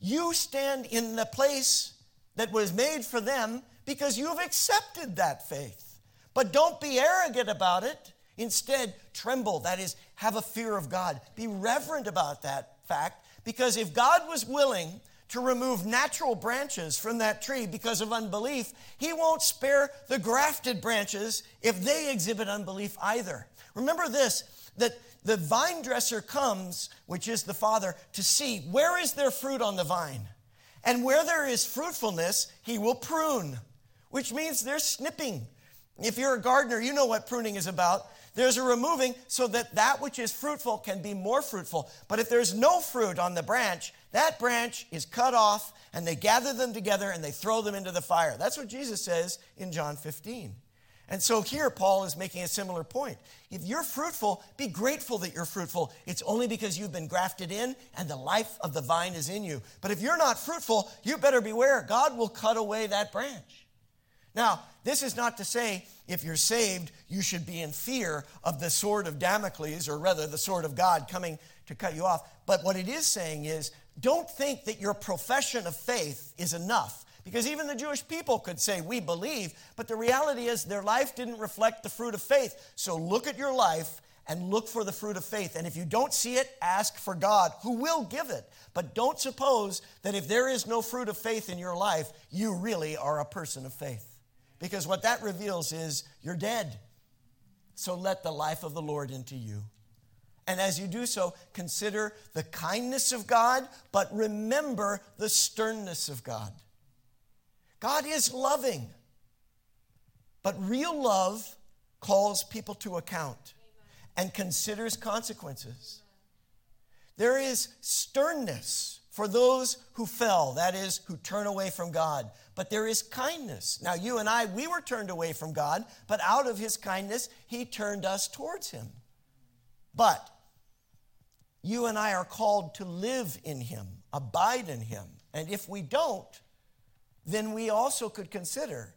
you stand in the place that was made for them because you've accepted that faith. But don't be arrogant about it. Instead, tremble. That is, have a fear of God. Be reverent about that fact, because if God was willing to remove natural branches from that tree because of unbelief, he won't spare the grafted branches if they exhibit unbelief either. Remember this, that the vine dresser comes, which is the Father, to see where is there fruit on the vine. And where there is fruitfulness, he will prune, which means there's snipping. If you're a gardener, you know what pruning is about. There's a removing so that that which is fruitful can be more fruitful. But if there's no fruit on the branch, that branch is cut off, and they gather them together and they throw them into the fire. That's what Jesus says in John 15. And so here Paul is making a similar point. If you're fruitful, be grateful that you're fruitful. It's only because you've been grafted in and the life of the vine is in you. But if you're not fruitful, you better beware. God will cut away that branch. Now, this is not to say if you're saved, you should be in fear of the sword of Damocles, or rather the sword of God coming to cut you off. But what it is saying is, don't think that your profession of faith is enough. Because even the Jewish people could say, we believe, but the reality is their life didn't reflect the fruit of faith. So look at your life and look for the fruit of faith. And if you don't see it, ask for God, who will give it. But don't suppose that if there is no fruit of faith in your life, you really are a person of faith. Because what that reveals is you're dead. So let the life of the Lord into you. And as you do so, consider the kindness of God, but remember the sternness of God. God is loving, but real love calls people to account and considers consequences. There is sternness for those who fell, that is, who turn away from God, but there is kindness. Now, you and I, we were turned away from God, but out of his kindness, he turned us towards him. But you and I are called to live in him, abide in him, and if we don't, then we also could consider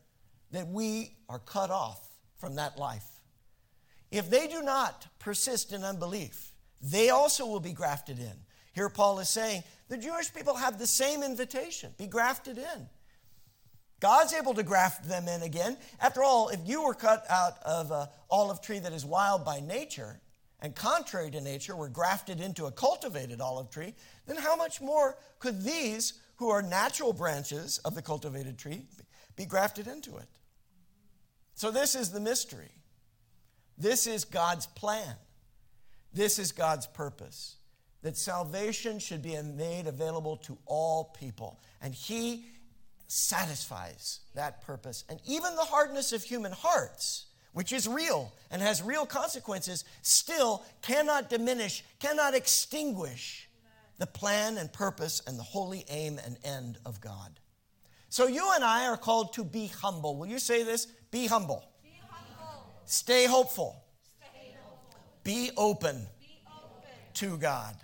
that we are cut off from that life. If they do not persist in unbelief, they also will be grafted in. Here Paul is saying the Jewish people have the same invitation, be grafted in. God's able to graft them in again. After all, if you were cut out of an olive tree that is wild by nature, and contrary to nature were grafted into a cultivated olive tree, then how much more could these who are natural branches of the cultivated tree be grafted into it? So this is the mystery. This is God's plan. This is God's purpose, that salvation should be made available to all people. And he satisfies that purpose. And even the hardness of human hearts, which is real and has real consequences, still cannot diminish, cannot extinguish the plan and purpose and the holy aim and end of God. So you and I are called to be humble. Will you say this? Be humble. Be humble. Stay hopeful. Stay hopeful. Be open to God.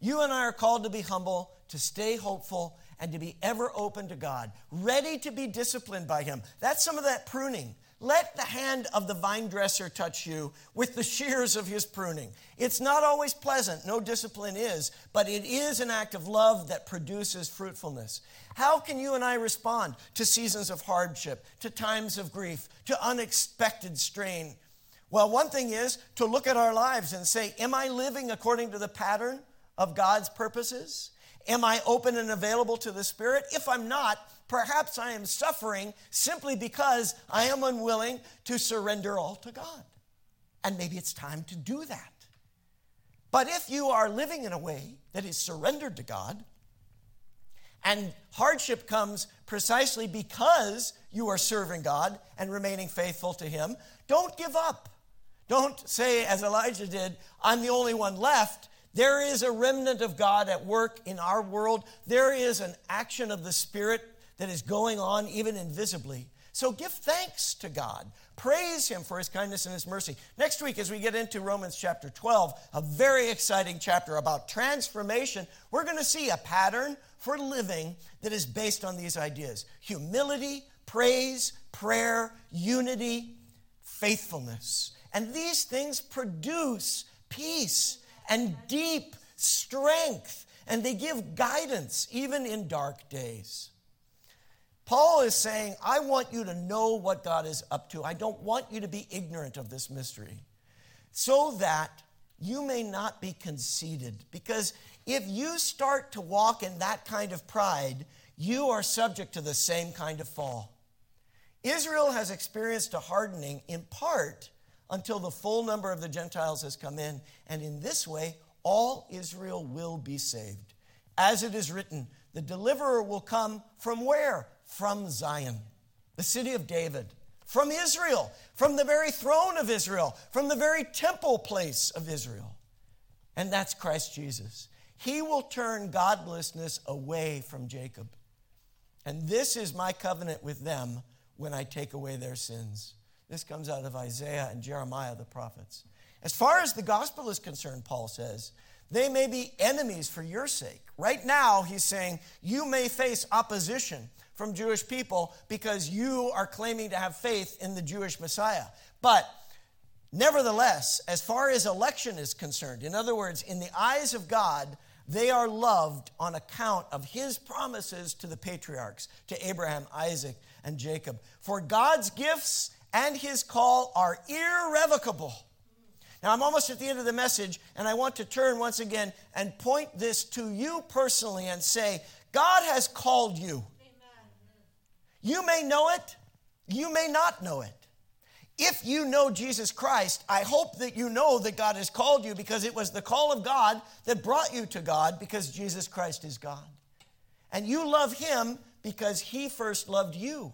You and I are called to be humble, to stay hopeful, and to be ever open to God, ready to be disciplined by him. That's some of that pruning. Let the hand of the vine dresser touch you with the shears of his pruning. It's not always pleasant, no discipline is, but it is an act of love that produces fruitfulness. How can you and I respond to seasons of hardship, to times of grief, to unexpected strain? Well, one thing is to look at our lives and say, am I living according to the pattern of God's purposes? Am I open and available to the Spirit? If I'm not, perhaps I am suffering simply because I am unwilling to surrender all to God. And maybe it's time to do that. But if you are living in a way that is surrendered to God, and hardship comes precisely because you are serving God and remaining faithful to him, don't give up. Don't say, as Elijah did, I'm the only one left. There is a remnant of God at work in our world. There is an action of the Spirit that is going on even invisibly. So give thanks to God. Praise Him for His kindness and His mercy. Next week, as we get into Romans chapter 12, a very exciting chapter about transformation, we're going to see a pattern for living that is based on these ideas: humility, praise, prayer, unity, faithfulness. And these things produce peace and deep strength, and they give guidance even in dark days. Paul is saying, I want you to know what God is up to. I don't want you to be ignorant of this mystery, so that you may not be conceited. Because if you start to walk in that kind of pride, you are subject to the same kind of fall. Israel has experienced a hardening in part until the full number of the Gentiles has come in. And in this way, all Israel will be saved. As it is written, the deliverer will come from where? From Zion, the city of David, from Israel, from the very throne of Israel, from the very temple place of Israel. And that's Christ Jesus. He will turn godlessness away from Jacob. And this is my covenant with them when I take away their sins. This comes out of Isaiah and Jeremiah, the prophets. As far as the gospel is concerned, Paul says, they may be enemies for your sake. Right now, he's saying, you may face opposition from Jewish people because you are claiming to have faith in the Jewish Messiah. But nevertheless, as far as election is concerned, in other words, in the eyes of God, they are loved on account of His promises to the patriarchs, to Abraham, Isaac, and Jacob. For God's gifts and His call are irrevocable. Now, I'm almost at the end of the message, and I want to turn once again and point this to you personally and say, God has called you. Amen. You may know it. You may not know it. If you know Jesus Christ, I hope that you know that God has called you, because it was the call of God that brought you to God, because Jesus Christ is God. And you love Him because He first loved you.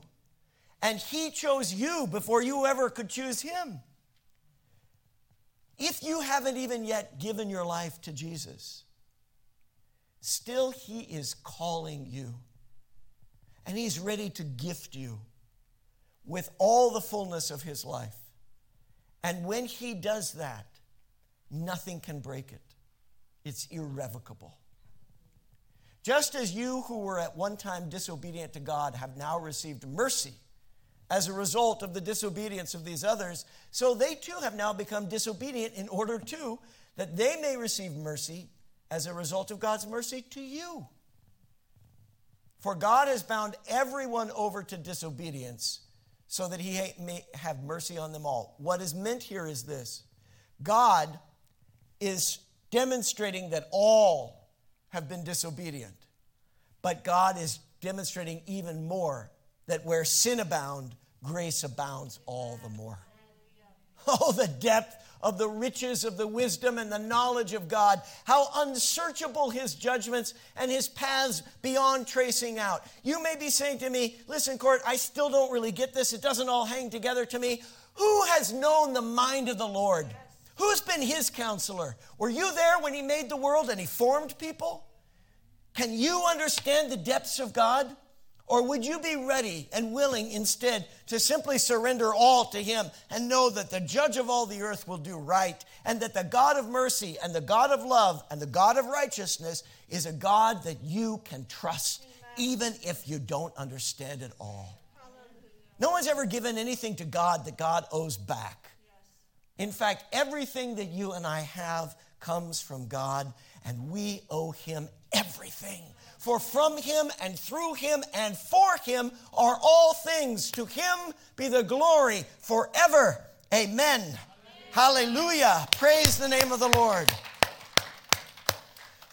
And He chose you before you ever could choose Him. If you haven't even yet given your life to Jesus, still He is calling you. And He's ready to gift you with all the fullness of His life. And when He does that, nothing can break it. It's irrevocable. Just as you who were at one time disobedient to God have now received mercy as a result of the disobedience of these others, so they too have now become disobedient in order to, that they may receive mercy as a result of God's mercy to you. For God has bound everyone over to disobedience so that He may have mercy on them all. What is meant here is this: God is demonstrating that all have been disobedient, but God is demonstrating even more that where sin abounds, grace abounds all the more. Oh, the depth of the riches of the wisdom and the knowledge of God. How unsearchable His judgments and His paths beyond tracing out. You may be saying to me, listen, Court, I still don't really get this. It doesn't all hang together to me. Who has known the mind of the Lord? Who's been His counselor? Were you there when He made the world and He formed people? Can you understand the depths of God? Or would you be ready and willing instead to simply surrender all to Him and know that the judge of all the earth will do right, and that the God of mercy and the God of love and the God of righteousness is a God that you can trust, even if you don't understand it all? No one's ever given anything to God that God owes back. In fact, everything that you and I have comes from God, and we owe Him everything. For from Him and through Him and for Him are all things. To Him be the glory forever. Amen. Amen. Hallelujah. Praise the name of the Lord.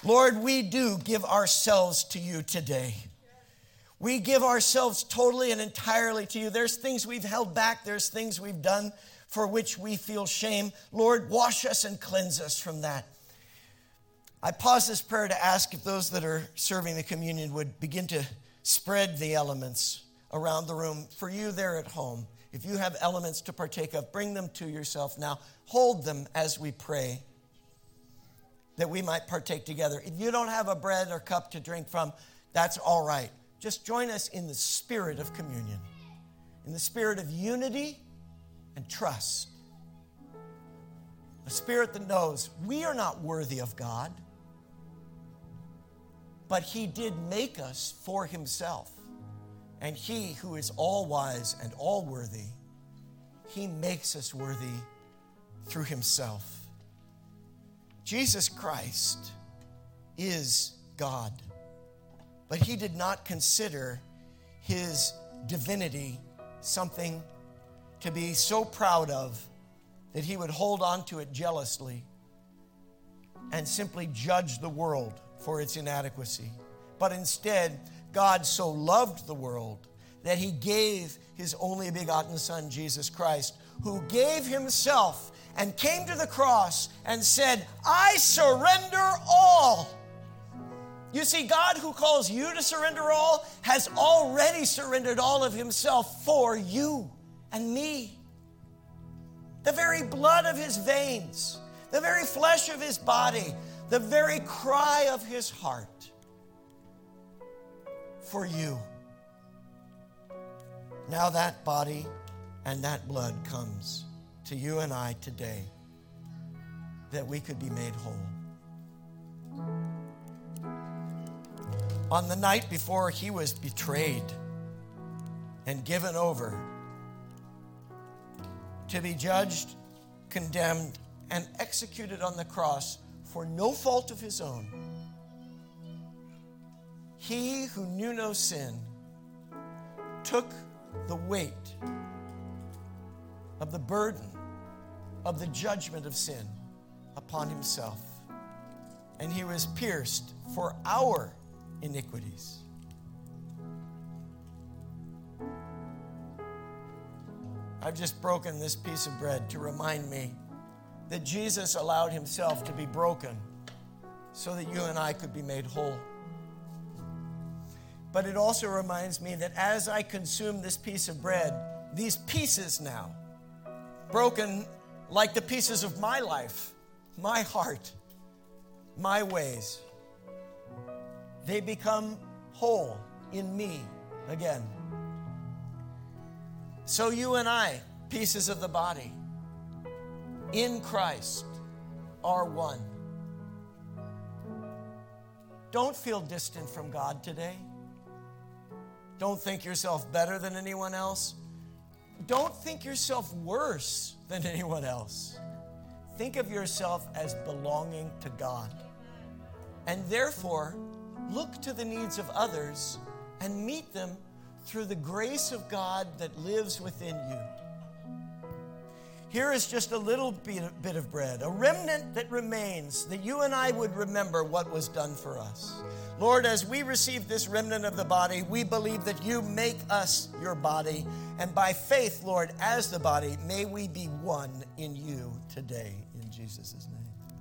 Lord, we do give ourselves to You today. We give ourselves totally and entirely to You. There's things we've held back. There's things we've done for which we feel shame. Lord, wash us and cleanse us from that. I pause this prayer to ask if those that are serving the communion would begin to spread the elements around the room. For you there at home, if you have elements to partake of, bring them to yourself now. Hold them as we pray. that we might partake together. If you don't have a bread or cup to drink from, that's all right. Just join us in the spirit of communion, in the spirit of unity and trust, a spirit that knows we are not worthy of God, but He did make us for Himself. And He who is all wise and all worthy, He makes us worthy through Himself. Jesus Christ is God, but He did not consider His divinity something to be so proud of that He would hold on to it jealously and simply judge the world for its inadequacy. But instead, God so loved the world that He gave His only begotten Son, Jesus Christ, who gave Himself and came to the cross and said, I surrender all. You see, God who calls you to surrender all has already surrendered all of Himself for you and me. The very blood of His veins, the very flesh of His body, the very cry of His heart for you. Now that body and that blood comes to you and I today that we could be made whole. On the night before He was betrayed and given over to be judged, condemned, and executed on the cross for no fault of His own, He who knew no sin took the weight of the burden of the judgment of sin upon Himself. And He was pierced for our iniquities. I've just broken this piece of bread to remind me that Jesus allowed Himself to be broken so that you and I could be made whole. But it also reminds me that as I consume this piece of bread, these pieces now, broken like the pieces of my life, my heart, my ways, they become whole in me again. So you and I, pieces of the body, in Christ, are one. Don't feel distant from God today. Don't think yourself better than anyone else. Don't think yourself worse than anyone else. Think of yourself as belonging to God. And therefore, look to the needs of others and meet them through the grace of God that lives within you. Here is just a little bit of bread, a remnant that remains, that you and I would remember what was done for us. Lord, as we receive this remnant of the body, we believe that You make us Your body. And by faith, Lord, as the body, may we be one in You today. In Jesus' name.